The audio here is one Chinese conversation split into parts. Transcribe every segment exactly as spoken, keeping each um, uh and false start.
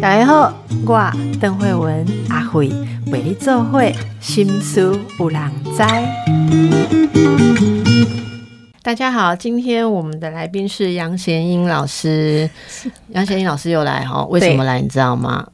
大家好，我邓惠文阿惠陪你做会心思有人知。大家好，今天我们的来宾是杨贤英老师。杨贤英老师又来哈，为什么来你知道吗？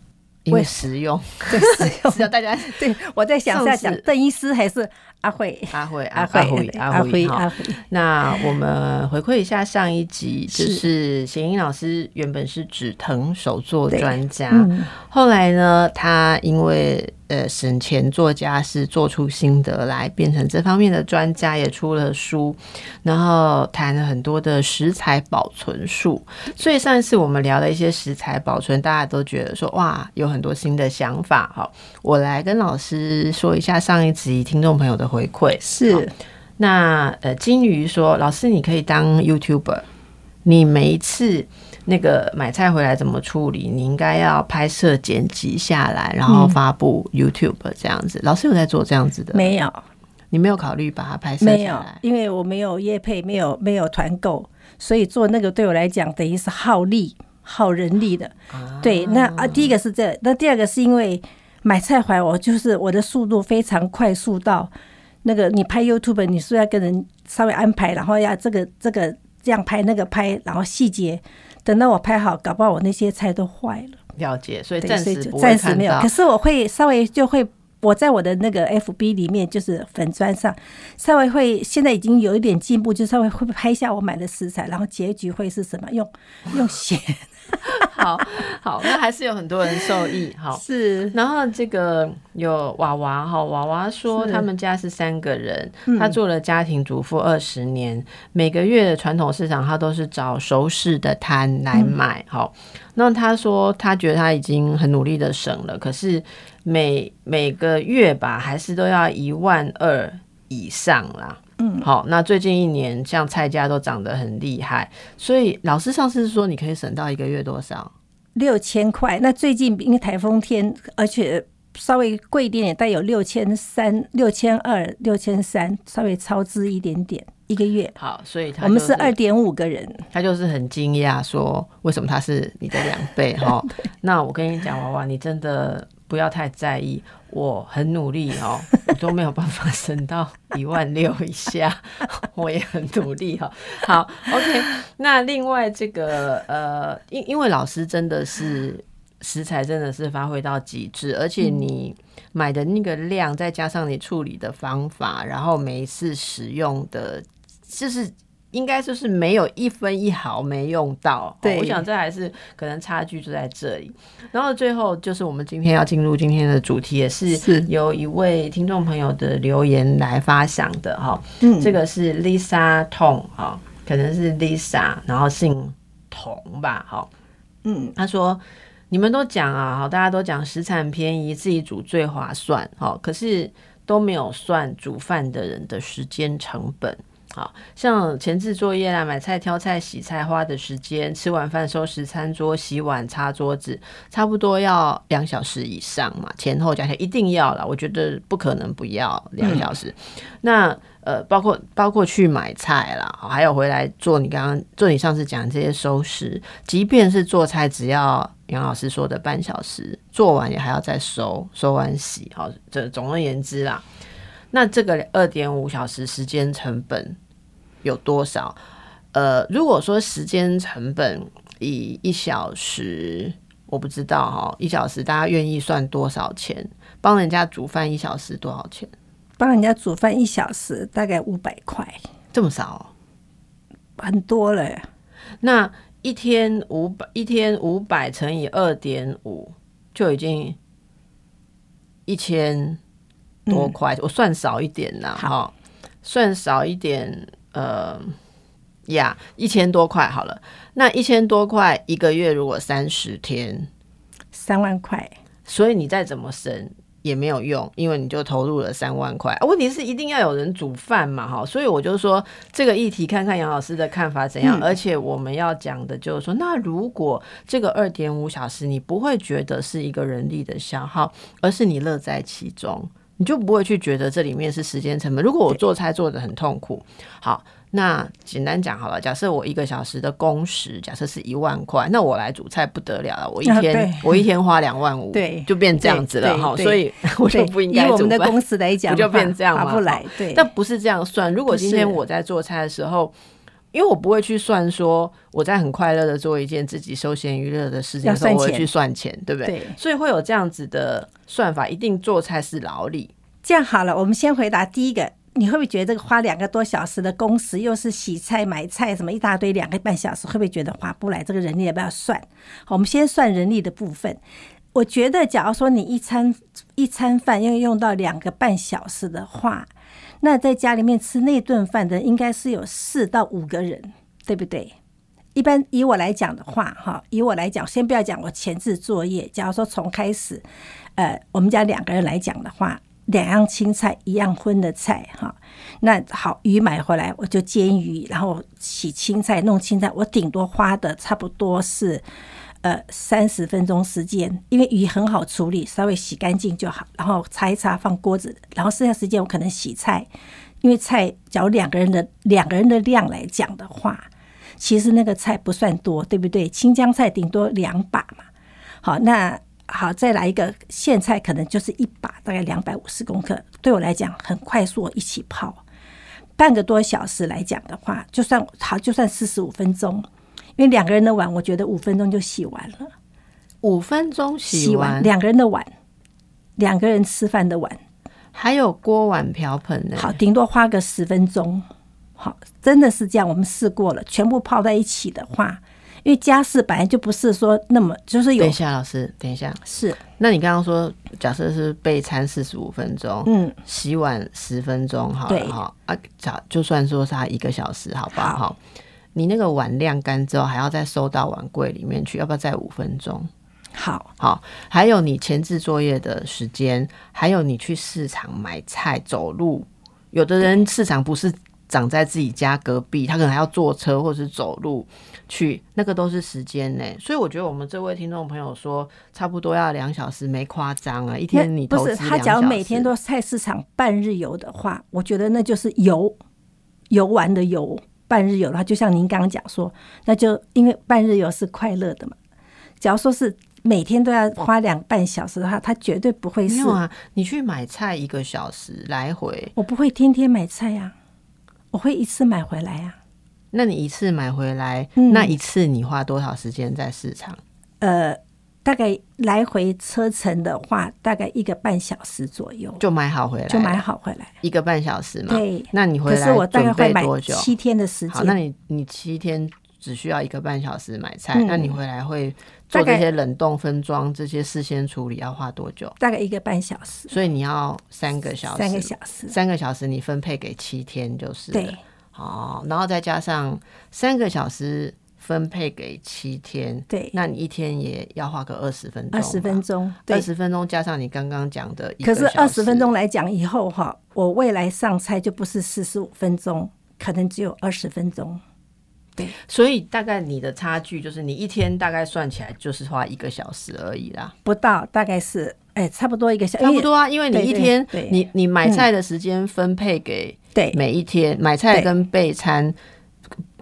因为实用，对实用，只要大家对我在想下讲邓医师还是阿惠，阿惠，阿惠，阿惠，阿惠。那我们回馈一下上一集，就是贤英老师原本是止疼手作专家、嗯，后来呢，他因为呃省钱做家事，做出心得来，变成这方面的专家，也出了书，然后谈了很多的食材保存术。所以上一次我们聊了一些食材保存，大家都觉得说哇，有很多新的想法。好，我来跟老师说一下上一集听众朋友的回。回馈是那呃，金鱼说老师你可以当 YouTuber， 你每一次那个买菜回来怎么处理，你应该要拍摄剪辑下来，然后发布 YouTube 这样子、嗯、老师有在做这样子的？没有。你没有考虑把它拍摄下来？没有，因为我没有业配，没有没有团购，所以做那个对我来讲等于是耗力耗人力的、啊、对。那、啊、第一个是这，那第二个是因为买菜回来我就是我的速度非常快速到那个你拍 YouTube 你是要跟人稍微安排，然后要这个这个这样拍那个拍，然后细节等到我拍好搞不好我那些菜都坏了。了解。所以暂时不会看到，暂时没有。可是我会稍微就会我在我的那个 F B 里面就是粉专上稍微会现在已经有一点进步，就稍微会拍一下我买的食材，然后结局会是什么，用用写好好，那还是有很多人受益。好是，然后这个有娃娃哈，娃娃说他们家是三个人，他做了家庭主妇二十年、嗯，每个月的传统市场他都是找熟识的摊来买。好、嗯，那他说他觉得他已经很努力的省了，可是每每个月吧还是都要一万二以上啦。嗯，好，那最近一年像菜价都涨得很厉害，所以老师上次说你可以省到一个月多少？六千块。那最近因为台风天，而且稍微贵一点点，但有六千三、六千二、六千三，稍微超支一点点一个月。好，所以他、就是、我们是二点五个人，他就是很惊讶说为什么他是你的两倍哈。那我跟你讲，娃娃，你真的不要太在意。我很努力哦，我都没有办法省到一万六以下，我也很努力哦。好 ，OK。那另外这个呃，因因为老师真的是食材真的是发挥到极致，而且你买的那个量，再加上你处理的方法，然后每一次使用的，就是。应该就是没有一分一毫没用到，对、哦，我想这还是可能差距就在这里。然后最后就是我们今天要进入今天的主题，也是由一位听众朋友的留言来发想的哈、哦嗯。这个是 Lisa Tone 哈、哦，可能是 Lisa， 然后姓童吧哈、哦。嗯，他说你们都讲啊，大家都讲食材便宜，自己煮最划算，哈、哦，可是都没有算煮饭的人的时间成本。好像前置作业啦，买菜挑菜洗菜花的时间，吃完饭收拾餐桌洗碗擦桌子，差不多要两小时以上嘛，前后加起来一定要啦，我觉得不可能不要两小时、嗯、那呃，包括包括去买菜啦，还有回来做你刚刚做你上次讲这些收拾，即便是做菜，只要杨老师说的半小时做完，也还要再收收完洗。好，这总而言之啦，那这个 二点五 小时时间成本有多少？呃，如果说时间成本以一小时，我不知道哦，一小时大家愿意算多少钱？帮人家煮饭一小时多少钱？帮人家煮饭一小时大概五百块，这么少、哦，很多了。那一天五百，一天五百乘以 二点五 就已经一千。多块，我算少一点啦，哈，算少一点，呃，呀，一千多块好了。那一千多块一个月，如果三十天，三万块。所以你再怎么省也没有用，因为你就投入了三万块。啊、问题是一定要有人煮饭嘛，哈。所以我就说这个议题，看看杨老师的看法怎样。嗯、而且我们要讲的就是说，那如果这个二点五小时，你不会觉得是一个人力的消耗，而是你乐在其中。你就不会去觉得这里面是时间成本。如果我做菜做得很痛苦，好，那简单讲好了，假设我一个小时的工时假设是一万块，那我来煮菜不得了了，我一天、啊、我一天花两万五，对，就变这样子了哈，所以我就不应该煮饭。以我们的公司来讲，不就变这样吗？划不来，对。但不是这样算。如果今天我在做菜的时候，因为我不会去算说我在很快乐的做一件自己休闲娱乐的事情的时候，我会去算钱，对不对？对，所以会有这样子的算法，一定做菜是劳力。这样好了，我们先回答第一个。你会不会觉得花两个多小时的工时，又是洗菜买菜什么一大堆，两个半小时，会不会觉得划不来？这个人力要不要算？我们先算人力的部分。我觉得假如说你一餐一餐饭要用到两个半小时的话，那在家里面吃那顿饭的应该是有四到五个人，对不对？一般以我来讲的话，以我来讲，先不要讲我前置作业，假如说从开始呃，我们家两个人来讲的话，两样青菜一样荤的菜哈，那好，鱼买回来我就煎鱼，然后洗青菜弄青菜，我顶多花的差不多是呃三十分钟时间，因为鱼很好处理，稍微洗干净就好，然后擦一擦放锅子，然后剩下时间我可能洗菜，因为菜假如两个人的两个人的量来讲的话，其实那个菜不算多，对不对？青江菜顶多两把嘛，好，那好，再来一个苋菜，可能就是一把，大概两百五十公克。对我来讲，很快速一起泡，半个多小时来讲的话，就算好，就算四十五分钟，因为两个人的碗，我觉得五分钟就洗完了。五分钟洗完两个人的碗，两个人吃饭的碗，还有锅碗瓢盆呢。好，顶多花个十分钟。好，真的是这样，我们试过了，全部泡在一起的话。因为家事本来就不是说那么就是有。等一下老师，等一下，是，那你刚刚说假设是备餐四十五分钟，嗯，洗碗十分钟好了哈，啊，就算说是它一个小时，好不好？你那个碗晾干之后，还要再收到碗柜里面去，要不要再五分钟？好好，还有你前置作业的时间，还有你去市场买菜走路，有的人市场不是长在自己家隔壁，他可能还要坐车或是走路。去那个都是时间呢、欸，所以我觉得我们这位听众朋友说差不多要两小时没夸张啊，一天你投资两小时。不是他，假如每天都菜市场半日游的话，我觉得那就是游游玩的游，半日游的话，就像您刚刚讲说，那就因为半日游是快乐的嘛。假如说是每天都要花两半小时的话，他绝对不会是。没有啊，你去买菜一个小时来回，我不会天天买菜啊，我会一次买回来啊。那你一次买回来、嗯、那一次你花多少时间在市场？呃，大概来回车程的话大概一个半小时左右就买好回来，就买好回来一个半小时嘛。对，那你回来准备多久？可是我大概会买七天的时间。好，那 你, 你七天只需要一个半小时买菜、嗯、那你回来会做这些冷冻分装这些事先处理要花多久？大概一个半小时，所以你要三个小时，三个小时三个小时你分配给七天就是了。对哦，然后再加上三个小时分配给七天，对，那你一天也要花个二十分钟，二十分钟，二十分钟加上你刚刚讲的一个小时。可是二十分钟来讲以后哈，我未来上菜就不是四十五分钟，可能只有二十分钟。对，所以大概你的差距就是你一天大概算起来就是花一个小时而已啦，不到，大概是哎差不多一个小时，差不多啊，因为你一天对对对你你买菜的时间分配给。对，每一天买菜跟备餐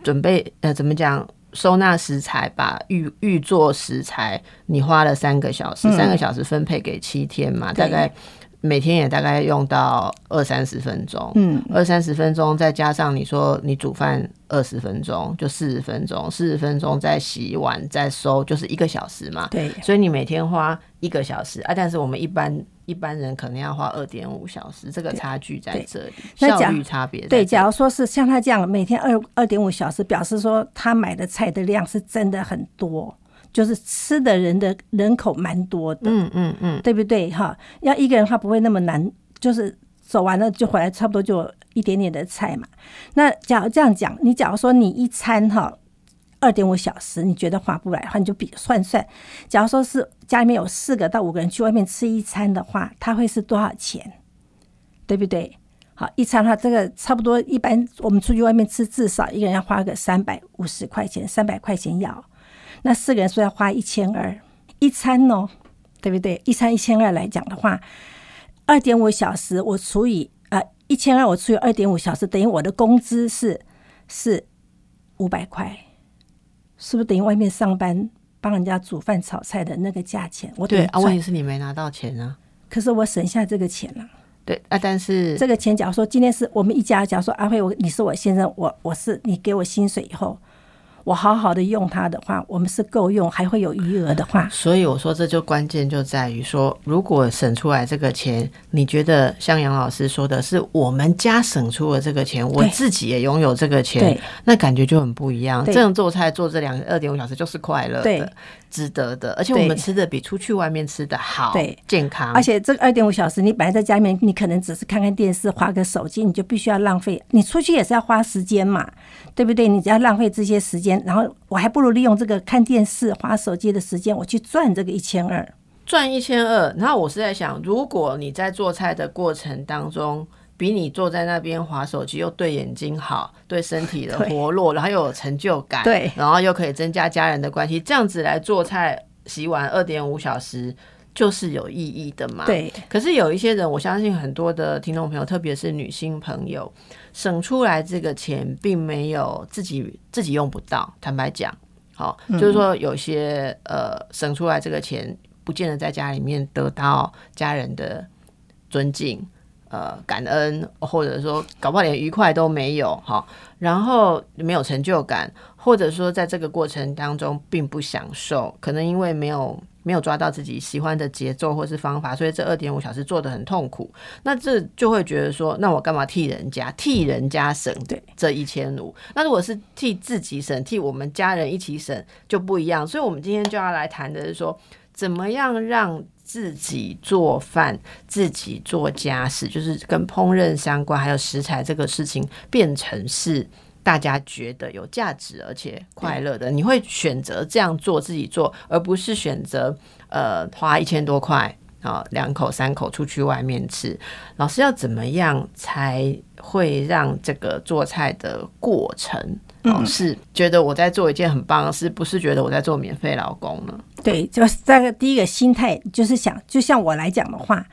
准备呃，怎么讲，收纳食材吧，预预做食材，你花了三个小时、嗯、三个小时分配给七天嘛，大概每天也大概用到二三十分钟，嗯，二三十分钟再加上你说你煮饭二十分钟，就四十分钟，四十分钟再洗碗再收，就是一个小时嘛。对，所以你每天花一个小时啊，但是我们一般。一般人可能要花 二点五 小时，这个差距在这里，效率差别在这里。对，假如说是像他这样每天 二点五 小时，表示说他买的菜的量是真的很多，就是吃的人的人口蛮多的，嗯嗯嗯，对不对哈？要一个人的话不会那么难，就是走完了就回来，差不多就一点点的菜嘛。那假如这样讲，你假如说你一餐哈 二点五 小时，你觉得划不来的话，你就比算算，假如说是家里面有四个到五个人去外面吃一餐的话，它会是多少钱？对不对？好，一餐的话，这个差不多一般我们出去外面吃，至少一个人要花个三百五十块钱，三百块钱要。那四个人说要花一千二一餐哦，对不对？一餐一千二来讲的话，二点五小时我除以啊一千二，我除以二点五小时，等于我的工资是是五百块，是不是等于外面上班帮人家煮饭炒菜的那个价钱？我对啊，问题是你没拿到钱啊。可是我省下这个钱了、啊。对啊，但是这个钱，假如说今天是我们一家，假如说阿慧，我你是我先生，我我是你给我薪水以后，我好好的用它的话，我们是够用，还会有余额的话。所以我说，这就关键就在于说，如果省出来这个钱，你觉得像杨老师说的是，我们家省出了这个钱，我自己也拥有这个钱，那感觉就很不一样。这样做菜做这两二点五小时就是快乐的。值得的，而且我们吃的比出去外面吃的好，对，健康。而且这个 二点五 小时你摆在家里面，你可能只是看看电视划个手机，你就必须要浪费，你出去也是要花时间嘛，对不对？你只要浪费这些时间，然后我还不如利用这个看电视划手机的时间，我去赚这个一千二，赚一千二。然后我是在想，如果你在做菜的过程当中比你坐在那边滑手机又对眼睛好，对身体的活络，然后又有成就感，对，然后又可以增加家人的关系，这样子来做菜洗碗 二点五 小时就是有意义的嘛。对。可是有一些人，我相信很多的听众朋友，特别是女性朋友，省出来这个钱并没有自己自己用不到，坦白讲、哦嗯、就是说有些呃省出来这个钱不见得在家里面得到家人的尊敬呃，感恩，或者说搞不好连愉快都没有，然后没有成就感，或者说在这个过程当中并不享受，可能因为没有没有抓到自己喜欢的节奏或是方法，所以这 二点五 小时做得很痛苦。那这就会觉得说，那我干嘛替人家替人家省这一千五？那如果是替自己省，替我们家人一起省就不一样。所以我们今天就要来谈的是说，怎么样让自己做饭自己做家事，就是跟烹饪相关还有食材这个事情变成是大家觉得有价值而且快乐的，你会选择这样做自己做，而不是选择呃花一千多块啊两口三口出去外面吃。老师要怎么样才会让这个做菜的过程哦、是觉得我在做一件很棒的事，不是觉得我在做免费劳工呢？对，就是这个第一个心态，就是想，就像我来讲的话，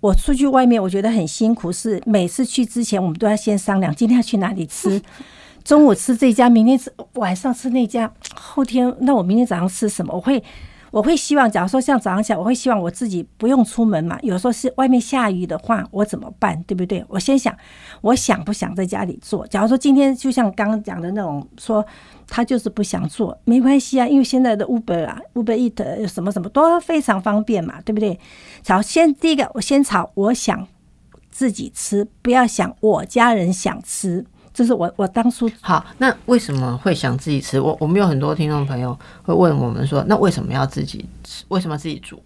我出去外面我觉得很辛苦，是每次去之前我们都要先商量今天要去哪里吃，中午吃这家，明天吃，晚上吃那家，后天那我明天早上吃什么？我会我会希望，假如说像早上起来，我会希望我自己不用出门嘛。有时候是外面下雨的话，我怎么办，对不对？我先想，我想不想在家里做？假如说今天就像刚刚讲的那种，说他就是不想做，没关系啊，因为现在的 Uber 啊 Uber Eat 什么什么都非常方便嘛，对不对？好，先第一个，我先炒，我想自己吃，不要想我家人想吃。这是我我当初好，那为什么会想自己吃？我我们有很多听众朋友会问我们说，那为什么要自己吃？为什么要自己煮？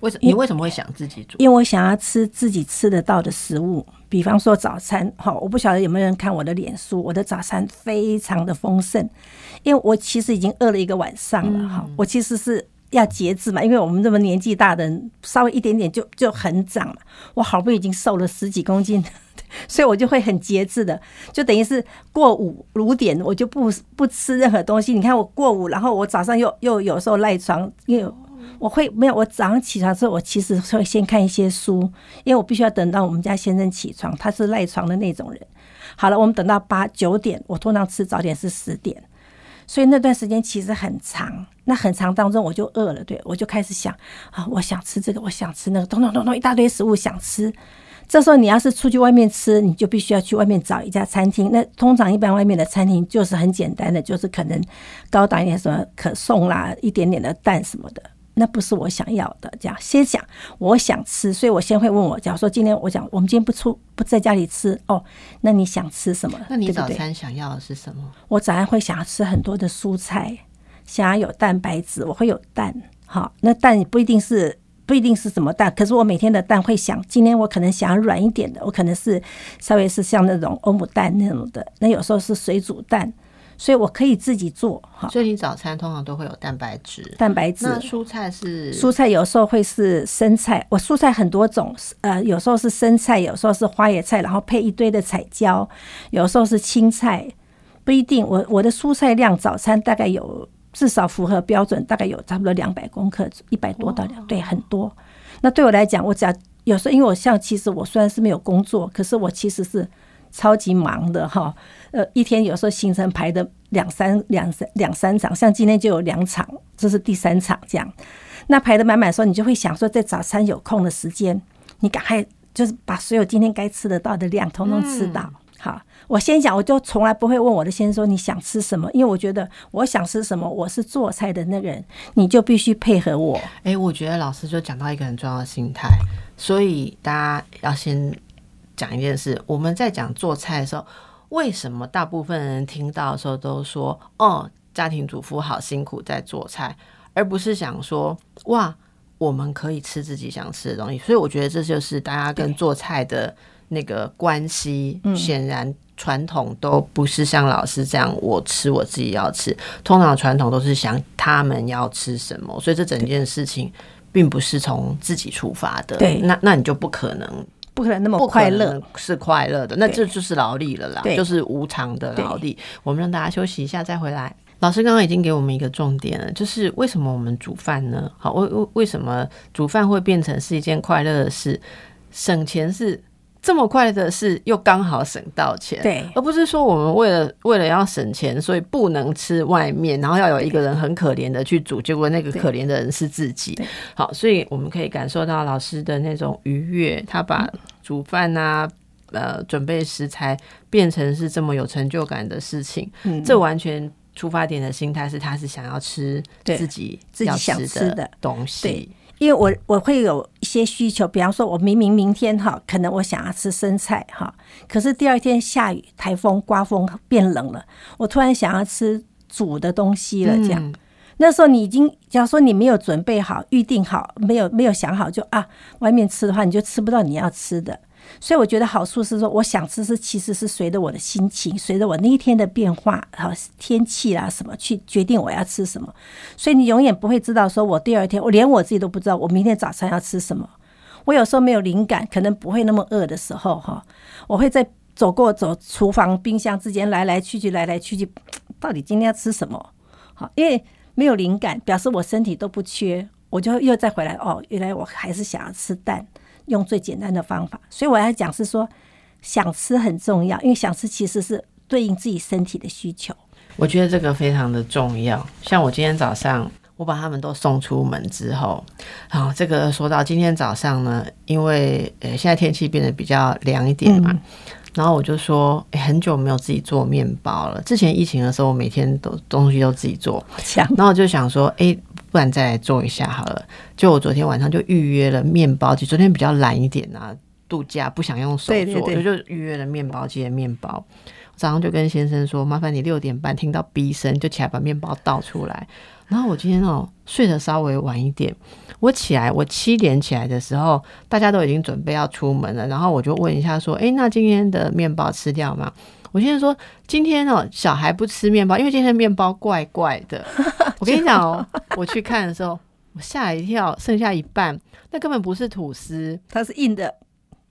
为什你为什么会想自己煮？因为我想要吃自己吃得到的食物，比方说早餐。好，我不晓得有没有人看我的脸书，我的早餐非常的丰盛，因为我其实已经饿了一个晚上了。好、嗯，我其实是要节制嘛，因为我们这么年纪大的人，稍微一点点就就很长嘛。我好不容易已经瘦了十几公斤。所以我就会很节制的，就等于是过午五点我就不不吃任何东西。你看我过午，然后我早上又又有时候赖床，因为我会没有，我早上起床之后我其实会先看一些书，因为我必须要等到我们家先生起床，他是赖床的那种人。好了，我们等到八九点，我通常吃早点是十点，所以那段时间其实很长，那很长当中我就饿了，对，我就开始想啊，我想吃这个，我想吃那个，咚咚咚咚一大堆食物想吃。这时候你要是出去外面吃，你就必须要去外面找一家餐厅。那通常一般外面的餐厅就是很简单的，就是可能高档一点，什么可颂啦，一点点的蛋什么的，那不是我想要的。这样先想我想吃，所以我先会问我，假如说今天我讲我们今天不出不在家里吃哦，那你想吃什么？那你早餐想要的是什么？对对，我早餐会想要吃很多的蔬菜，想要有蛋白质，我会有蛋。好，那蛋不一定是不一定是什么蛋，可是我每天的蛋会想，今天我可能想要软一点的，我可能是稍微是像那种欧姆蛋那种的，那有时候是水煮蛋，所以我可以自己做。所以你早餐通常都会有蛋白质，蛋白质。那蔬菜是？蔬菜有时候会是生菜，我蔬菜很多种，呃，有时候是生菜，有时候是花椰菜，然后配一堆的彩椒，有时候是青菜，不一定。我我的蔬菜量早餐大概有。至少符合标准，大概有差不多两百公克，一百多到两，对，很多。那对我来讲，我只要有时候因为我像其实我虽然是没有工作，可是我其实是超级忙的哈，呃，一天有时候行程排的两三两三两三场，像今天就有两场，这是第三场这样。那排的满满的时候，你就会想说，在早餐有空的时间，你赶快就是把所有今天该吃得到的量，统统吃到。嗯、好，我先讲，我就从来不会问我的先生说你想吃什么，因为我觉得我想吃什么，我是做菜的那个人，你就必须配合我。哎、欸，我觉得老师就讲到一个很重要的心态，所以大家要先讲一件事，我们在讲做菜的时候，为什么大部分人听到的时候都说哦，家庭主妇好辛苦在做菜，而不是想说哇，我们可以吃自己想吃的东西。所以我觉得这就是大家跟做菜的那个关系，显然传统都不是像老师这样我吃我自己要吃，通常传统都是想他们要吃什么，所以这整件事情并不是从自己出发的。对，那那你就不可能不可能那么快乐，是快乐的，那这就是劳力了啦，就是无偿的劳力。我们让大家休息一下再回来。老师刚刚已经给我们一个重点了，就是为什么我们煮饭呢？好，为为什么煮饭会变成是一件快乐的事？省钱是这么快乐的事，又刚好省到钱，对，而不是说我们为了为了要省钱，所以不能吃外面，然后要有一个人很可怜的去煮，结果那个可怜的人是自己。好，所以我们可以感受到老师的那种愉悦，他把煮饭啊、呃、准备食材变成是这么有成就感的事情、嗯、这完全出发点的心态是他是想要吃自己要吃的东西。因为 我, 我会有一些需求，比方说我明明明天哈，可能我想要吃生菜哈，可是第二天下雨台风刮风变冷了，我突然想要吃煮的东西了这样、嗯、那时候你已经假如说你没有准备好预定好，没有没有想好，就啊外面吃的话你就吃不到你要吃的。所以我觉得好处是说，我想吃是其实是随着我的心情，随着我那一天的变化，天气啦什么去决定我要吃什么。所以你永远不会知道说我第二天，我连我自己都不知道我明天早餐要吃什么。我有时候没有灵感，可能不会那么饿的时候哈，我会在走过走厨房冰箱之间来来去去来来去去，到底今天要吃什么？好，因为没有灵感，表示我身体都不缺，我就又再回来哦，原来我还是想要吃蛋。用最简单的方法，所以我要讲是说想吃很重要，因为想吃其实是对应自己身体的需求。我觉得这个非常的重要，像我今天早上我把他们都送出门之后、哦、这个说到今天早上呢，因为、呃、现在天气变得比较凉一点嘛、嗯、然后我就说、欸、很久没有自己做面包了，之前疫情的时候我每天都东西都自己做，然后我就想说哎、欸不然再来做一下好了，就我昨天晚上就预约了面包机，昨天比较懒一点啊，度假不想用手做，对对对，我就预约了面包机的面包。早上就跟先生说，麻烦你六点半听到逼声就起来把面包倒出来。然后我今天哦睡得稍微晚一点，我起来我七点起来的时候，大家都已经准备要出门了，然后我就问一下说，哎，那今天的面包吃掉吗？我先说今天哦，小孩不吃面包，因为今天面包怪怪的。我跟你讲哦，我去看的时候，我吓一跳，剩下一半，那根本不是吐司，它是硬的。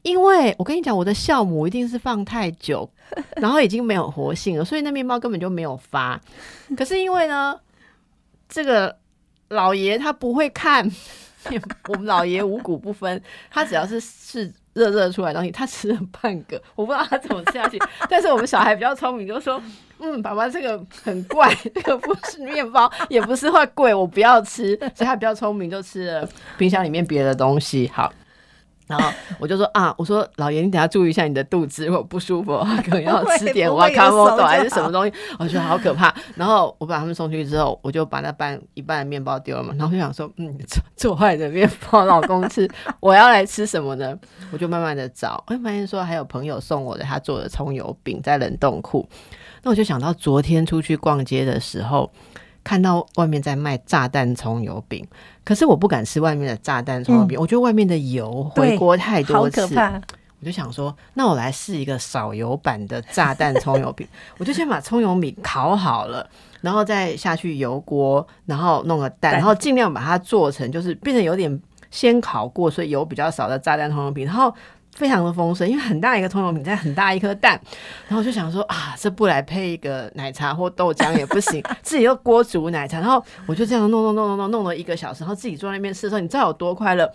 因为我跟你讲，我的酵母一定是放太久，然后已经没有活性了，所以那面包根本就没有发。可是因为呢，这个老爷他不会看，我们老爷五谷不分，他只要是是。热热出来的东西他吃了半个，我不知道他怎么吃下去但是我们小孩比较聪明，就说嗯，爸爸这个很怪这个不是面包也不是话贵，我不要吃，所以他比较聪明就吃了冰箱里面别的东西。好，然后我就说啊，我说老爷你等下注意一下你的肚子，如果不舒服可能要吃点瓦卡莫豆还是什么东西，我觉得好可怕。然后我把他们送去之后，我就把那半一半的面包丢了嘛，然后就想说嗯，做坏的面包老公吃我要来吃什么呢？我就慢慢的找，我发现说还有朋友送我的他做的葱油饼在冷冻库。那我就想到昨天出去逛街的时候看到外面在卖炸弹葱油饼，可是我不敢吃外面的炸弹葱油饼、嗯、我觉得外面的油回锅太多次，好可怕。我就想说那我来试一个少油版的炸弹葱油饼我就先把葱油饼烤好了，然后再下去油锅，然后弄个蛋，然后尽量把它做成就是变成有点先烤过所以油比较少的炸弹葱油饼，然后非常的丰盛，因为很大一个葱油饼在很大一颗蛋，然后就想说啊，这不来配一个奶茶或豆浆也不行自己又锅煮奶茶，然后我就这样弄弄弄弄弄弄了一个小时，然后自己坐在那边吃的时候，你知道有多快乐？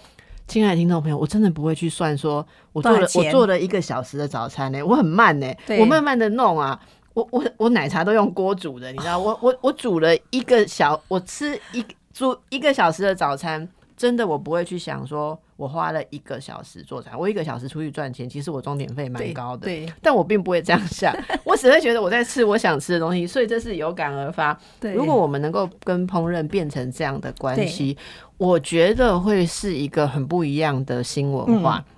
亲爱的听众朋友，我真的不会去算说我做了我做了一个小时的早餐、欸、我很慢、欸、我慢慢的弄啊，我我我奶茶都用锅煮的，你知道，我我我煮了一个小，我吃一煮一个小时的早餐，真的我不会去想说我花了一个小时做餐，我一个小时出去赚钱，其实我钟点费蛮高的，对对，但我并不会这样想，我只会觉得我在吃我想吃的东西，所以这是有感而发。对，如果我们能够跟烹饪变成这样的关系，我觉得会是一个很不一样的新文化、嗯，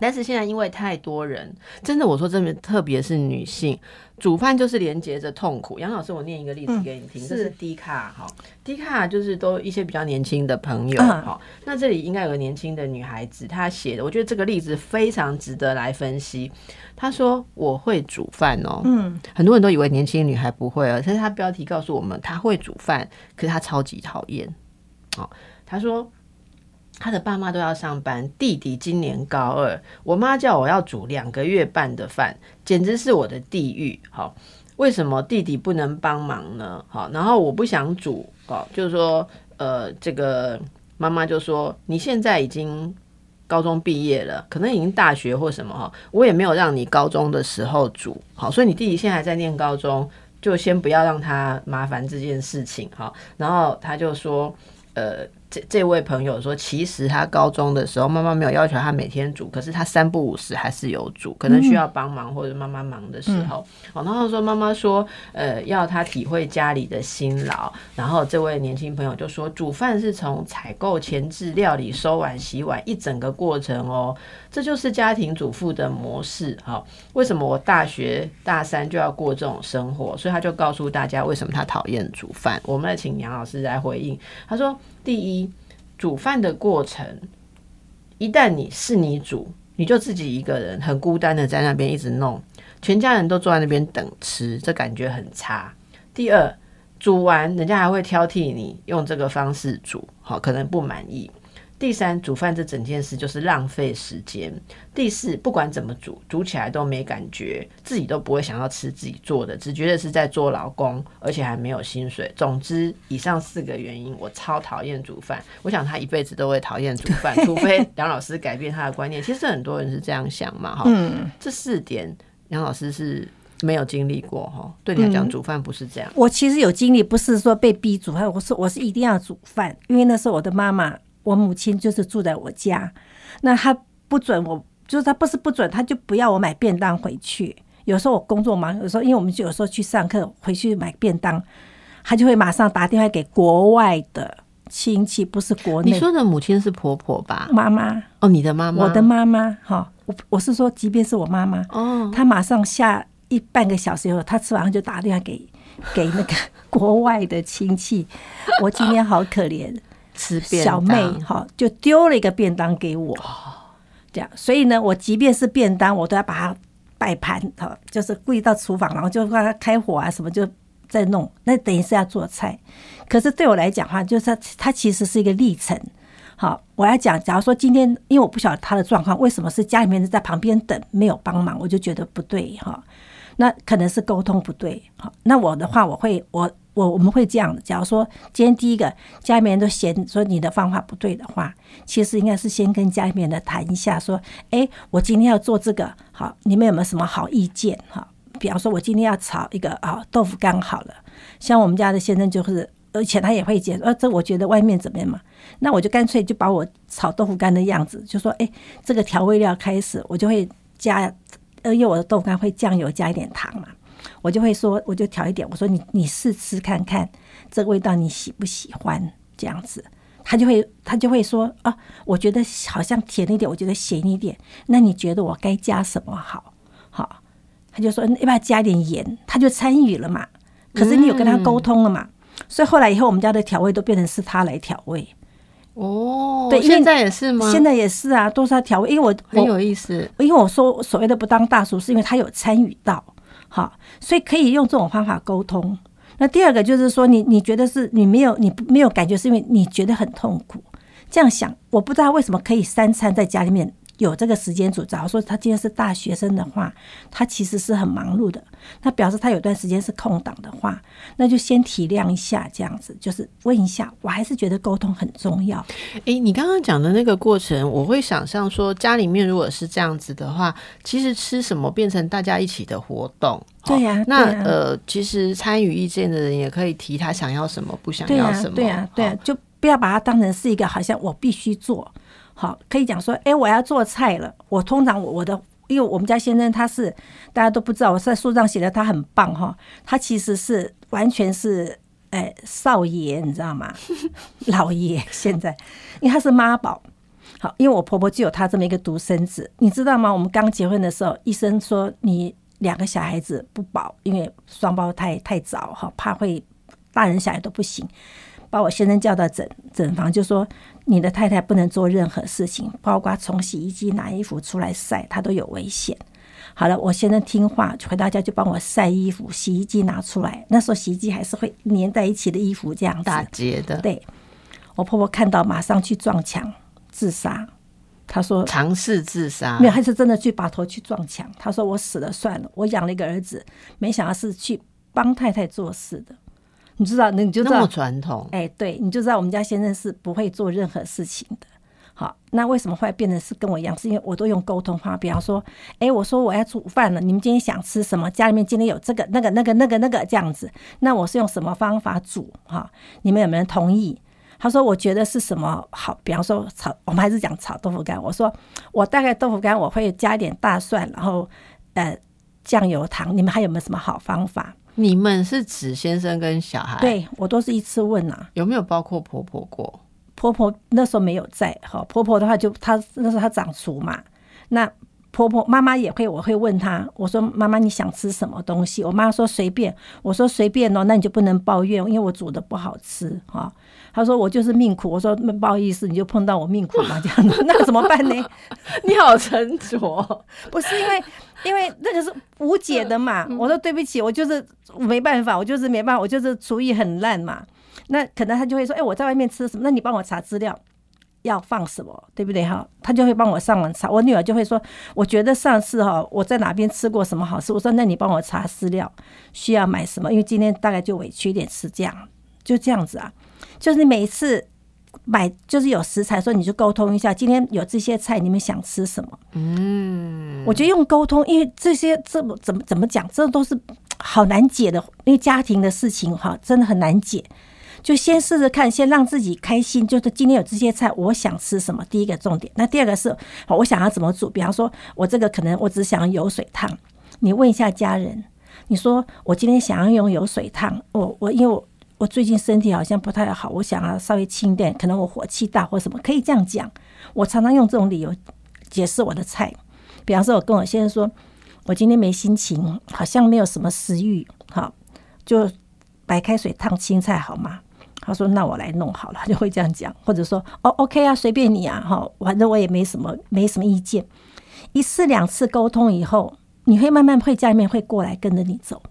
但是现在因为太多人，真的，我说真的，特别是女性煮饭就是连接着痛苦。杨老师，我念一个例子给你听，嗯、这是低卡哈，低卡就是都一些比较年轻的朋友哈、嗯。那这里应该有个年轻的女孩子，她写的，我觉得这个例子非常值得来分析。她说我会煮饭哦、喔，嗯，很多人都以为年轻女孩不会啊，但是她标题告诉我们她会煮饭，可是她超级讨厌。哦，她说。他的爸妈都要上班，弟弟今年高二，我妈叫我要煮两个月半的饭，简直是我的地狱。好，为什么弟弟不能帮忙呢？好，然后我不想煮，好，就是说，呃，这个妈妈就说你现在已经高中毕业了，可能已经大学或什么哈，我也没有让你高中的时候煮，好，所以你弟弟现在还在念高中，就先不要让他麻烦这件事情哈。然后他就说，呃。这, 这位朋友说其实他高中的时候妈妈没有要求他每天煮，可是他三不五时还是有煮，可能需要帮忙或者妈妈忙的时候、嗯哦、然后说妈妈说、呃、要他体会家里的辛劳，然后这位年轻朋友就说煮饭是从采购前置料理收碗洗碗一整个过程哦，这就是家庭主妇的模式、哦、为什么我大学大三就要过这种生活，所以他就告诉大家为什么他讨厌煮饭。我们来请杨老师来回应，他说第一，煮饭的过程，一旦你是你煮，你就自己一个人很孤单的在那边一直弄，全家人都坐在那边等吃，这感觉很差。第二，煮完人家还会挑剔你用这个方式煮，好，可能不满意。第三，煮饭这整件事就是浪费时间。第四，不管怎么煮，煮起来都没感觉，自己都不会想要吃自己做的，只觉得是在做劳工，而且还没有薪水。总之，以上四个原因，我超讨厌煮饭。我想他一辈子都会讨厌煮饭，除非杨老师改变他的观念。其实很多人是这样想嘛，哈、嗯，这四点杨老师是。没有经历过哈，对你来讲煮饭不是这样、嗯。我其实有经历，不是说被逼煮饭，我是我是一定要煮饭，因为那时候我的妈妈，我母亲就是住在我家，那她不准我，就是她不是不准，她就不要我买便当回去。有时候我工作忙，有时候因为我们有时候去上课回去买便当，她就会马上打电话给国外的亲戚，不是国内。你说的母亲是婆婆吧？妈妈哦，你的妈妈，我的妈妈哈，我我是说，即便是我妈妈哦，她马上下。一半个小时以后，他吃完就打电话给给那个国外的亲戚，我今天好可怜，吃便当小妹哈就丢了一个便当给我，这样，所以呢，我即便是便当，我都要把它摆盘哈，就是故意到厨房，然后就让它开火啊什么就再弄，那等于是要做菜。可是对我来讲的话，就是它它其实是一个历程。好，我要讲，假如说今天，因为我不晓得他的状况，为什么是家里面在旁边等没有帮忙，我就觉得不对哈。那可能是沟通不对，好，那我的话我会我我我们会这样的，假如说今天第一个家里面都嫌说你的方法不对的话，其实应该是先跟家里面的谈一下，说，哎，我今天要做这个，好，你们有没有什么好意见哈？比方说，我今天要炒一个啊、哦、豆腐干好了，像我们家的先生就是，而且他也会解，呃、啊，这我觉得外面怎么样嘛，那我就干脆就把我炒豆腐干的样子，就说，哎，这个调味料开始我就会加。因为我的豆干会酱油加一点糖嘛，我就会说，我就调一点，我说你你试吃看看这个味道你喜不喜欢这样子，他就会他就会说啊，我觉得好像甜一点，我觉得咸一点，那你觉得我该加什么好？好，他就说要不要加一点盐，他就参与了嘛。可是你有跟他沟通了嘛？嗯、所以后来以后我们家的调味都变成是他来调味。哦，对，现在也是吗？现在也是啊，都是他调味，因为我很有意思，因为我说所谓的不当大厨是因为他有参与到，好，所以可以用这种方法沟通。那第二个就是说你，你觉得是你没有你没有感觉，是因为你觉得很痛苦。这样想，我不知道为什么可以三餐在家里面有这个时间组，假如说他今天是大学生的话，他其实是很忙碌的，那表示他有段时间是空档的话，那就先体谅一下，这样子就是问一下。我还是觉得沟通很重要。欸，你刚刚讲的那个过程，我会想象说家里面如果是这样子的话，其实吃什么变成大家一起的活动。对呀、啊哦、那、啊、呃，其实参与意见的人也可以提他想要什么不想要什么。对啊对啊、哦、就不要把它当成是一个好像我必须做。好，可以讲说，哎、欸，我要做菜了。我通常我我的，因为我们家先生他是大家都不知道，我在书上写的他很棒哈，他其实是完全是哎、欸、少爷，你知道吗？老爷现在，因为他是妈宝。好，因为我婆婆就有他这么一个独生子，你知道吗？我们刚结婚的时候，医生说你两个小孩子不保，因为双胞胎太早哈，怕会大人小孩都不行。把我先生叫到诊诊房，就说你的太太不能做任何事情，包括从洗衣机拿衣服出来晒，她都有危险。好了，我先生听话，回到家就帮我晒衣服，洗衣机拿出来。那时候洗衣机还是会粘在一起的衣服，这样子打结的。对，我婆婆看到马上去撞墙自杀。她说尝试自杀，没有，还是真的去把头去撞墙。她说我死了算了，我养了一个儿子，没想到是去帮太太做事的。你知道，你就知道那么传统，哎、欸，对，你就知道我们家先生是不会做任何事情的。好，那为什么会变成是跟我一样？是因为我都用沟通话，比方说，哎、欸，我说我要煮饭了，你们今天想吃什么？家里面今天有这个、那个、那个、那个、那个这样子。那我是用什么方法煮？哈，你们有没有人同意？他说我觉得是什么好，比方说炒，我们还是讲炒豆腐干。我说我大概豆腐干我会加一点大蒜，然后呃酱油糖。你们还有没有什么好方法？你们是指先生跟小孩？对，我都是一次问啊。有没有包括婆婆过？婆婆那时候没有在，婆婆的话就她那时候她长厨嘛，那婆婆妈妈也会，我会问她，我说妈妈你想吃什么东西？我妈说随便，我说随便哦，那你就不能抱怨，因为我煮的不好吃哈。她说我就是命苦，我说不好意思，你就碰到我命苦嘛，这样子那怎么办呢？你好沉着，不是因为。因为那个是无解的嘛，我说对不起，我就是没办法，我就是没办法，我就是厨艺很烂嘛。那可能他就会说，哎、欸，我在外面吃什么？那你帮我查资料，要放什么，对不对哈？他就会帮我上网查。我女儿就会说，我觉得上次哈我在哪边吃过什么好吃，我说那你帮我查资料，需要买什么？因为今天大概就委屈一点吃这样，就这样子啊。就是你每一次买，就是有食材，说你就沟通一下，今天有这些菜，你们想吃什么？嗯。我觉得用沟通，因为这些这怎么怎么讲，这都是好难解的，因为家庭的事情哈，真的很难解。就先试试看，先让自己开心，就是今天有这些菜，我想吃什么，第一个重点。那第二个是，我想要怎么煮，比方说，我这个可能我只想要油水烫，你问一下家人，你说我今天想要用油水烫，我我因为我我最近身体好像不太好，我想要稍微轻点，可能我火气大或什么，可以这样讲。我常常用这种理由解释我的菜。比方说我跟我先生说我今天没心情，好像没有什么食欲，好，就白开水烫青菜好吗？他说那我来弄好了，就会这样讲。或者说哦 OK 啊，随便你啊，反正我也没什么没什么意见。一次两次沟通以后，你会慢慢会家里面会过来跟着你走，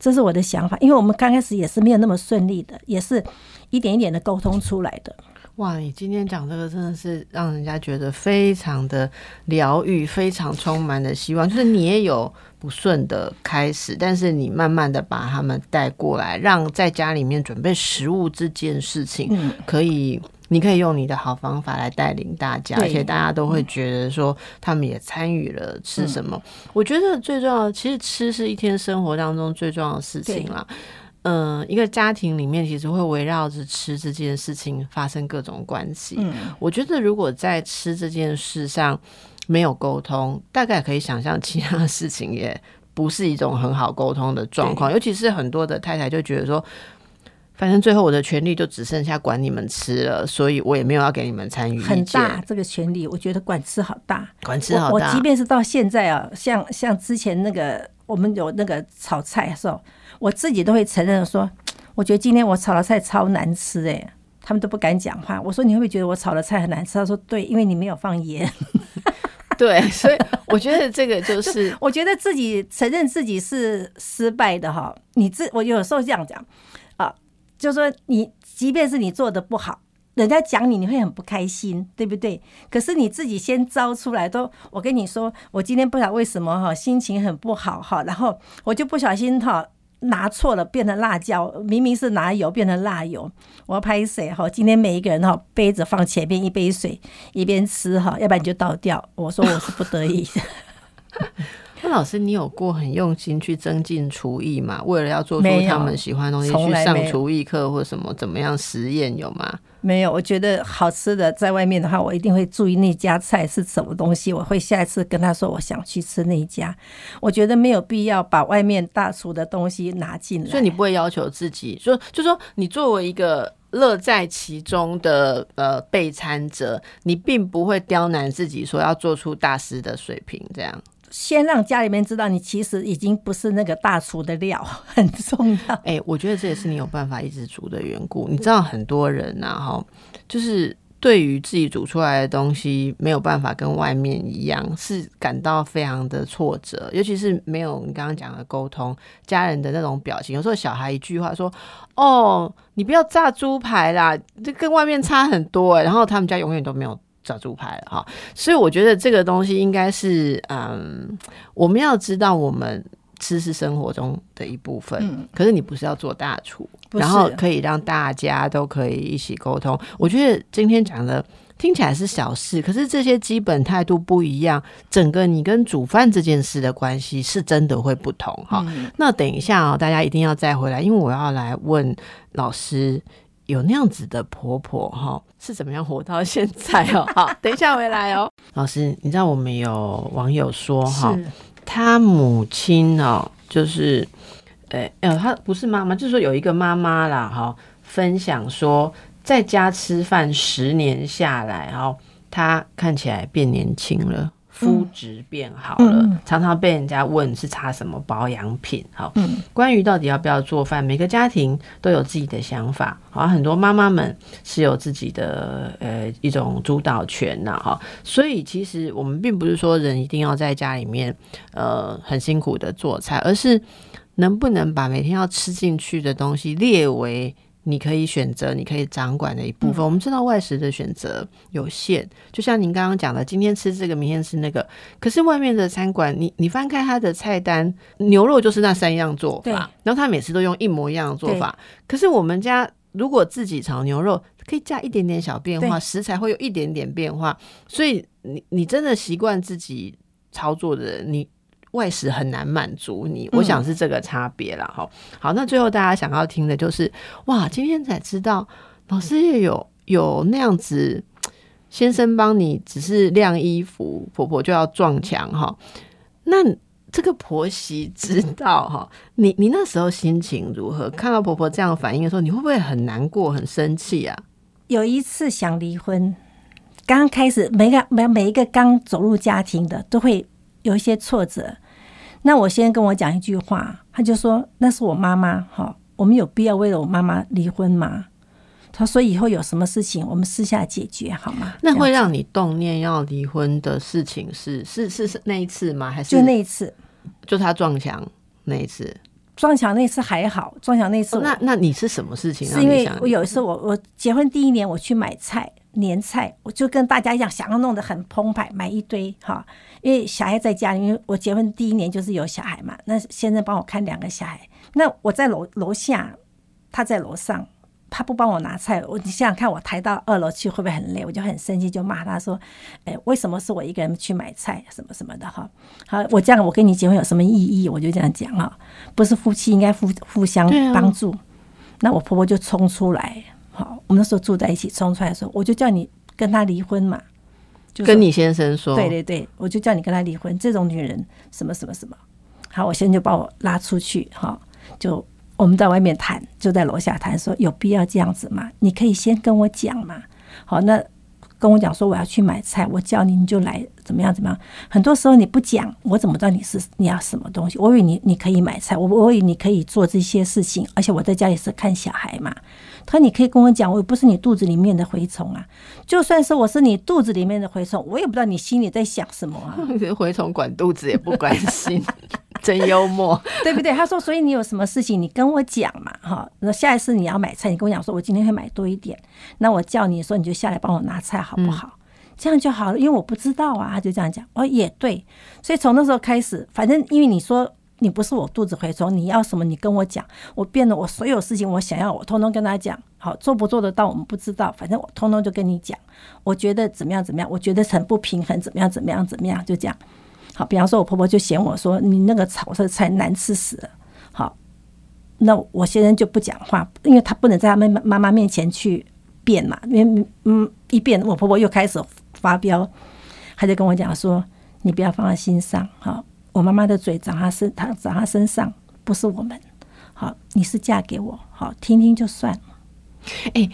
这是我的想法。因为我们刚开始也是没有那么顺利的，也是一点一点的沟通出来的。哇，你今天讲这个真的是让人家觉得非常的疗愈，非常充满的希望。就是你也有不顺的开始，但是你慢慢的把他们带过来，让在家里面准备食物这件事情可以、嗯、你可以用你的好方法来带领大家，而且大家都会觉得说他们也参与了吃什么、嗯、我觉得最重要的其实吃是一天生活当中最重要的事情啦。嗯，一个家庭里面其实会围绕着吃这件事情发生各种关系、嗯、我觉得如果在吃这件事上没有沟通，大概可以想象其他事情也不是一种很好沟通的状况。尤其是很多的太太就觉得说，反正最后我的权利就只剩下管你们吃了，所以我也没有要给你们参与意见。很大这个权利，我觉得管吃好大，管吃好大。 我, 我即便是到现在啊，像像之前那个我们有那个炒菜的时候，我自己都会承认说，我觉得今天我炒的菜超难吃哎、欸，他们都不敢讲话。我说你会不会觉得我炒的菜很难吃？他说对，因为你没有放盐。对，所以我觉得这个就是，我觉得自己承认自己是失败的哈。你自我有时候这样讲啊，就是说你即便是你做的不好，人家讲你，你会很不开心，对不对？可是你自己先招出来，都我跟你说，我今天不晓得为什么哈，心情很不好哈，然后我就不小心哈拿错了，变成辣椒，明明是拿油变成辣油。我要拍水哈，今天每一个人哈杯子放前面，一杯水一边吃哈，要不然你就倒掉。我说我是不得已的。那老师，你有过很用心去增进厨艺吗？为了要做出他们喜欢的东西，去上厨艺课或什么，怎么样实验有吗？没有，我觉得好吃的在外面的话，我一定会注意那家菜是什么东西，我会下一次跟他说我想去吃那一家。我觉得没有必要把外面大厨的东西拿进来。所以你不会要求自己，就就说你作为一个乐在其中的呃备餐者，你并不会刁难自己说要做出大师的水平这样。先让家里面知道你其实已经不是那个大厨的料，很重要。哎、欸，我觉得这也是你有办法一直煮的缘故。你知道很多人啊，就是对于自己煮出来的东西没有办法跟外面一样，是感到非常的挫折，尤其是没有你刚刚讲的沟通，家人的那种表情。有时候小孩一句话说：“哦，你不要炸猪排啦，这跟外面差很多、欸。”然后他们家永远都没有炸猪排了哈，所以我觉得这个东西应该是，嗯，我们要知道我们吃是生活中的一部分，嗯、可是你不是要做大厨，然后可以让大家都可以一起沟通。我觉得今天讲的听起来是小事，可是这些基本态度不一样，整个你跟煮饭这件事的关系是真的会不同哈、嗯。那等一下、哦、大家一定要再回来，因为我要来问老师。有那样子的婆婆哈，是怎么样活到现在哦？好，等一下回来哦。老师，你知道我们有网友说哈，他母亲哦，就是，哎、欸欸，他不是妈妈，就是说有一个妈妈啦哈，分享说在家吃饭十年下来哈，她看起来变年轻了。肤质变好了、嗯、常常被人家问是擦什么保养品、哦嗯、关于到底要不要做饭，每个家庭都有自己的想法、哦、很多妈妈们是有自己的、呃、一种主导权、啊哦、所以其实我们并不是说人一定要在家里面、呃、很辛苦的做菜，而是能不能把每天要吃进去的东西列为你可以选择，你可以掌管的一部分、嗯、我们知道外食的选择有限，就像您刚刚讲的，今天吃这个明天吃那个，可是外面的餐馆 你, 你翻开他的菜单，牛肉就是那三样做法，然后他每次都用一模一样的做法，可是我们家如果自己炒牛肉可以加一点点小变化，食材会有一点点变化，所以 你, 你真的习惯自己操作的人，你外食很难满足你，我想是这个差别啦、嗯、好，那最后大家想要听的就是哇，今天才知道老师也有有那样子，先生帮你只是晾衣服，婆婆就要撞墙，那这个婆媳知道 你, 你那时候心情如何？看到婆婆这样反应的时候，你会不会很难过很生气啊？有一次想离婚，刚开始每个每一个刚走入家庭的都会有一些挫折，那我先跟我讲一句话，他就说那是我妈妈，我们有必要为了我妈妈离婚吗？他说以后有什么事情我们私下解决好吗？那会让你动念要离婚的事情是是是是那一次吗？还是就那一次，就他撞墙那一次？撞墙那次还好，撞墙那次、哦、那, 那你是什么事情？是因为我有一次 我, 我结婚第一年我去买菜年菜，我就跟大家一样想要弄得很澎湃，买一堆哈，因为小孩在家里，因为我结婚第一年就是有小孩嘛，那先生帮我看两个小孩，那我在 楼, 楼下他在楼上，他不帮我拿菜，我你想想看我抬到二楼去会不会很累？我就很生气，就骂他说、哎、为什么是我一个人去买菜什么什么的哈。好，我这样我跟你结婚有什么意义？我就这样讲哈，不是夫妻应该 互, 互相帮助、啊、那我婆婆就冲出来，好，我们那时候住在一起，冲出来的时候，我就叫你跟他离婚嘛，就跟你先生说，对对对，我就叫你跟他离婚，这种女人什么什么什么。好，我先就把我拉出去，好，就我们在外面谈，就在楼下谈，说有必要这样子吗？你可以先跟我讲嘛。好，那跟我讲说我要去买菜，我叫你你就来，怎么样怎么样？很多时候你不讲，我怎么知道你是你要什么东西？我以为你你可以买菜，我我以为你可以做这些事情，而且我在家里是看小孩嘛。他你可以跟我讲，我不是你肚子里面的蛔虫啊！就算是我是你肚子里面的蛔虫，我也不知道你心里在想什么啊！蛔虫管肚子也不关心真幽默对不对？他说所以你有什么事情你跟我讲嘛，哈，那下一次你要买菜你跟我讲说我今天会买多一点，那我叫你说你就下来帮我拿菜好不好、嗯，这样就好了，因为我不知道啊，他就这样讲。哦，也对，所以从那时候开始，反正因为你说你不是我肚子蛔虫，你要什么你跟我讲，我变了，我所有事情我想要我通通跟他讲。好，做不做得到我们不知道，反正我通通就跟你讲，我觉得怎么样怎么样，我觉得很不平衡，怎么样怎么样怎么样，就这样。好，比方说我婆婆就嫌我说你那个炒的菜难吃死了。好，那我先生就不讲话，因为他不能在他们妈妈面前去变嘛，因为嗯一变我婆婆又开始发飙，他就跟我讲说你不要放在心上，好，我妈妈的嘴长她身她长她身上，不是我们，好，你是嫁给我，好，听听就算了。哎、欸，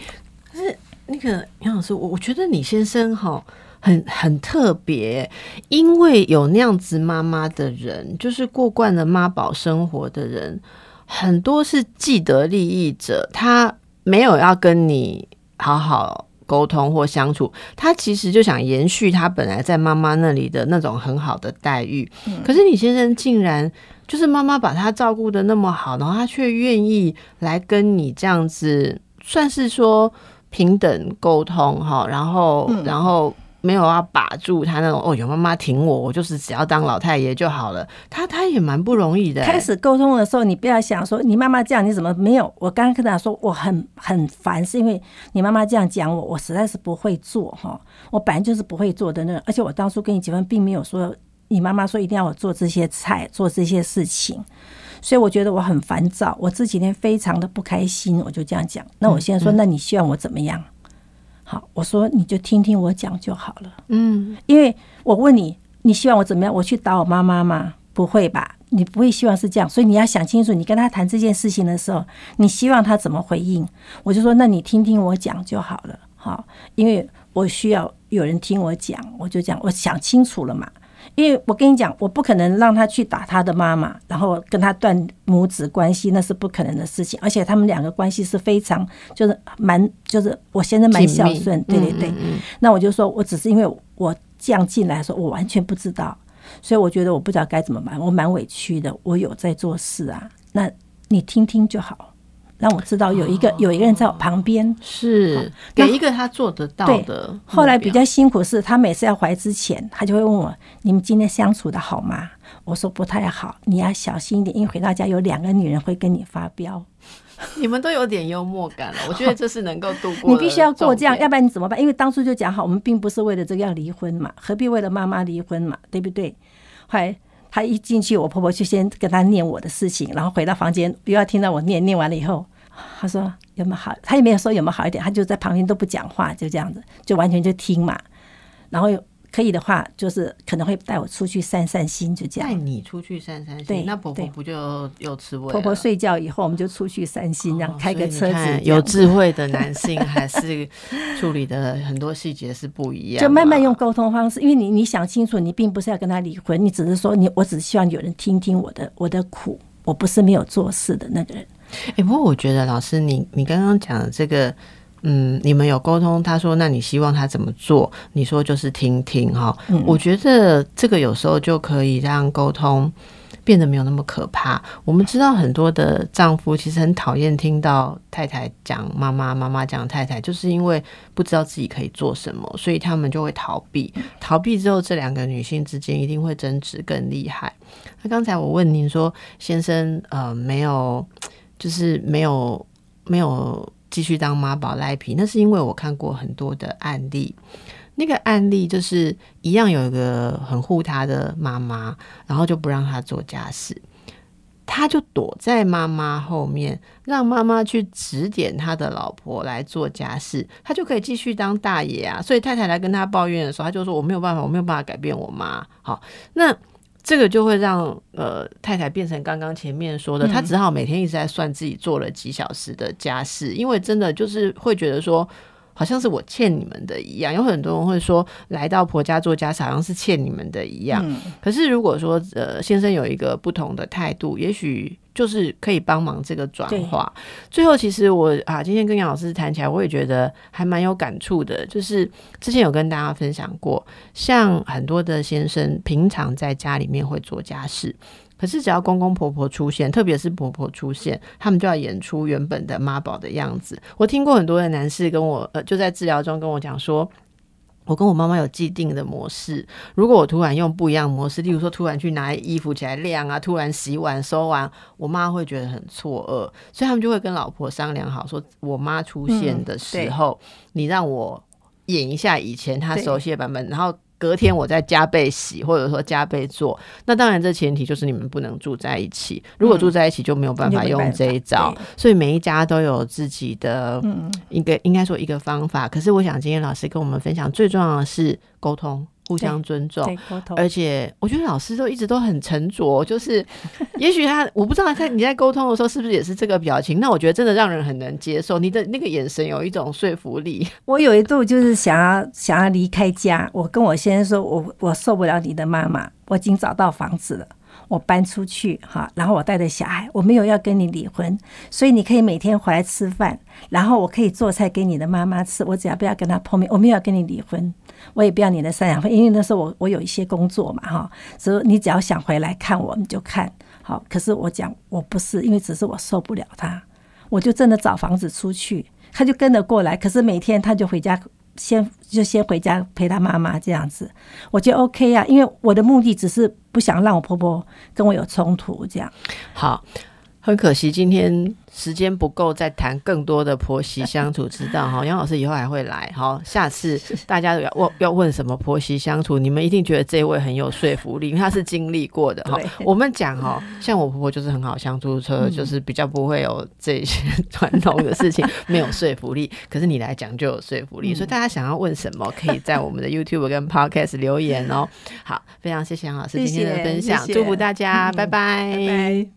可是那个杨老师，我我觉得你先生哈很很特别，因为有那样子妈妈的人，就是过惯了妈宝生活的人，很多是既得利益者，他没有要跟你好好沟通或相处，他其实就想延续他本来在妈妈那里的那种很好的待遇、嗯、可是你先生竟然就是妈妈把他照顾得那么好，然后他却愿意来跟你这样子算是说平等沟通，然后、嗯、然后没有要把住他那种哦，有妈妈挺我，我就是只要当老太爷就好了。他他也蛮不容易的、欸。开始沟通的时候，你不要想说你妈妈这样你怎么没有？我刚刚跟他说我很很烦，是因为你妈妈这样讲我，我实在是不会做哈，我本来就是不会做的那种。而且我当初跟你结婚，并没有说你妈妈说一定要我做这些菜，做这些事情，所以我觉得我很烦躁，我这几天非常的不开心，我就这样讲。那我现在说，嗯嗯，那你希望我怎么样？好，我说你就听听我讲就好了。嗯，因为我问你，你希望我怎么样？我去打我妈妈吗？不会吧，你不会希望是这样，所以你要想清楚，你跟他谈这件事情的时候，你希望他怎么回应？我就说，那你听听我讲就好了。好，因为我需要有人听我讲，我就讲，我想清楚了嘛。因为我跟你讲，我不可能让他去打他的妈妈，然后跟他断母子关系，那是不可能的事情。而且他们两个关系是非常，就是蛮，就是我先生蛮孝顺，对对对。嗯嗯嗯，那我就说，我只是因为我这样进来的时候，我完全不知道，所以我觉得我不知道该怎么办，我蛮委屈的。我有在做事啊，那你听听就好，让我知道有一个、哦、有一个人在我旁边，是给一个他做得到的。后来比较辛苦是他每次要怀之前，他就会问我你们今天相处的好吗？我说不太好，你要小心一点，因为回到家有两个女人会跟你发飙。你们都有点幽默感了，我觉得这是能够度过的。你必须要过这样，要不然你怎么办？因为当初就讲好，我们并不是为了这个要离婚嘛，何必为了妈妈离婚嘛，对不对？后来他一进去，我婆婆就先跟他念我的事情，然后回到房间又要听到我念，念完了以后他说有没有好，他也没有说有没有好一点，他就在旁边都不讲话，就这样子，就完全就听嘛。然后可以的话，就是可能会带我出去散散心，就这样。带你出去散散心，对，那婆婆不就有滋味了？婆婆睡觉以后，我们就出去散心，然后开个车子。哦、有智慧的男性还是处理的很多细节是不一样。就慢慢用沟通方式，因为你你想清楚，你并不是要跟他离婚，你只是说你，我只希望有人听听我的我的苦，我不是没有做事的那个人。欸、不过我觉得老师你你刚刚讲的这个嗯，你们有沟通，他说那你希望他怎么做，你说就是听听、哦嗯、我觉得这个有时候就可以让沟通变得没有那么可怕。我们知道很多的丈夫其实很讨厌听到太太讲妈妈，妈妈讲太太，就是因为不知道自己可以做什么，所以他们就会逃避，逃避之后这两个女性之间一定会争执更厉害。那刚才我问您说先生呃没有就是没有没有继续当妈宝赖皮，那是因为我看过很多的案例，那个案例就是一样有一个很护他的妈妈，然后就不让他做家事，他就躲在妈妈后面，让妈妈去指点他的老婆来做家事，他就可以继续当大爷啊。所以太太来跟他抱怨的时候，他就说我没有办法，我没有办法改变我妈。好，那这个就会让呃太太变成刚刚前面说的，她只好每天一直在算自己做了几小时的家事，因为真的就是会觉得说好像是我欠你们的一样。有很多人会说来到婆家做家事好像是欠你们的一样、嗯、可是如果说呃先生有一个不同的态度，也许就是可以帮忙这个转化。最后其实我啊，今天跟杨老师谈起来我也觉得还蛮有感触的，就是之前有跟大家分享过，像很多的先生平常在家里面会做家事，可是只要公公婆婆出现，特别是婆婆出现，他们就要演出原本的妈宝的样子。我听过很多的男士跟我、呃、就在治疗中跟我讲说，我跟我妈妈有既定的模式，如果我突然用不一样的模式，例如说突然去拿衣服起来晾啊，突然洗碗收碗，我妈会觉得很错愕，所以他们就会跟老婆商量好说，我妈出现的时候、嗯、你让我演一下以前她熟悉的版本，然后隔天我再加倍洗或者说加倍做。那当然这前提就是你们不能住在一起，如果住在一起就没有办法用这一招、嗯、所以每一家都有自己的一个、嗯、应该说一个方法。可是我想今天老师跟我们分享最重要的是沟通，互相尊重，而且我觉得老师都一直都很沉着，就是也许他我不知道他你在沟通的时候是不是也是这个表情，那我觉得真的让人很能接受，你的那个眼神有一种说服力。我有一度就是想要想要离开家，我跟我先生说我我受不了你的妈妈，我已经找到房子了，我搬出去哈，然后我带着小孩，我没有要跟你离婚，所以你可以每天回来吃饭，然后我可以做菜给你的妈妈吃，我只要不要跟她碰面，我没有要跟你离婚，我也不要你的赡养费，因为那时候 我, 我有一些工作嘛哈，所以你只要想回来看我你就看好。可是我讲我不是，因为只是我受不了他，我就真的找房子出去，他就跟着过来，可是每天他就回家先就先回家陪他妈妈这样子，我觉得 OK 啊，因为我的目的只是不想让我婆婆跟我有冲突这样。好，很可惜今天时间不够再谈更多的婆媳相处之道杨老师以后还会来，下次大家 要, 要问什么婆媳相处，你们一定觉得这位很有说服力，因为他是经历过的。我们讲像我婆婆就是很好相处车、嗯、就是比较不会有这些传统的事情没有说服力，可是你来讲就有说服力、嗯、所以大家想要问什么可以在我们的 YouTube 跟 Podcast 留言哦。好，非常谢谢杨老师今天的分享，谢谢祝福大家、嗯、拜拜拜拜。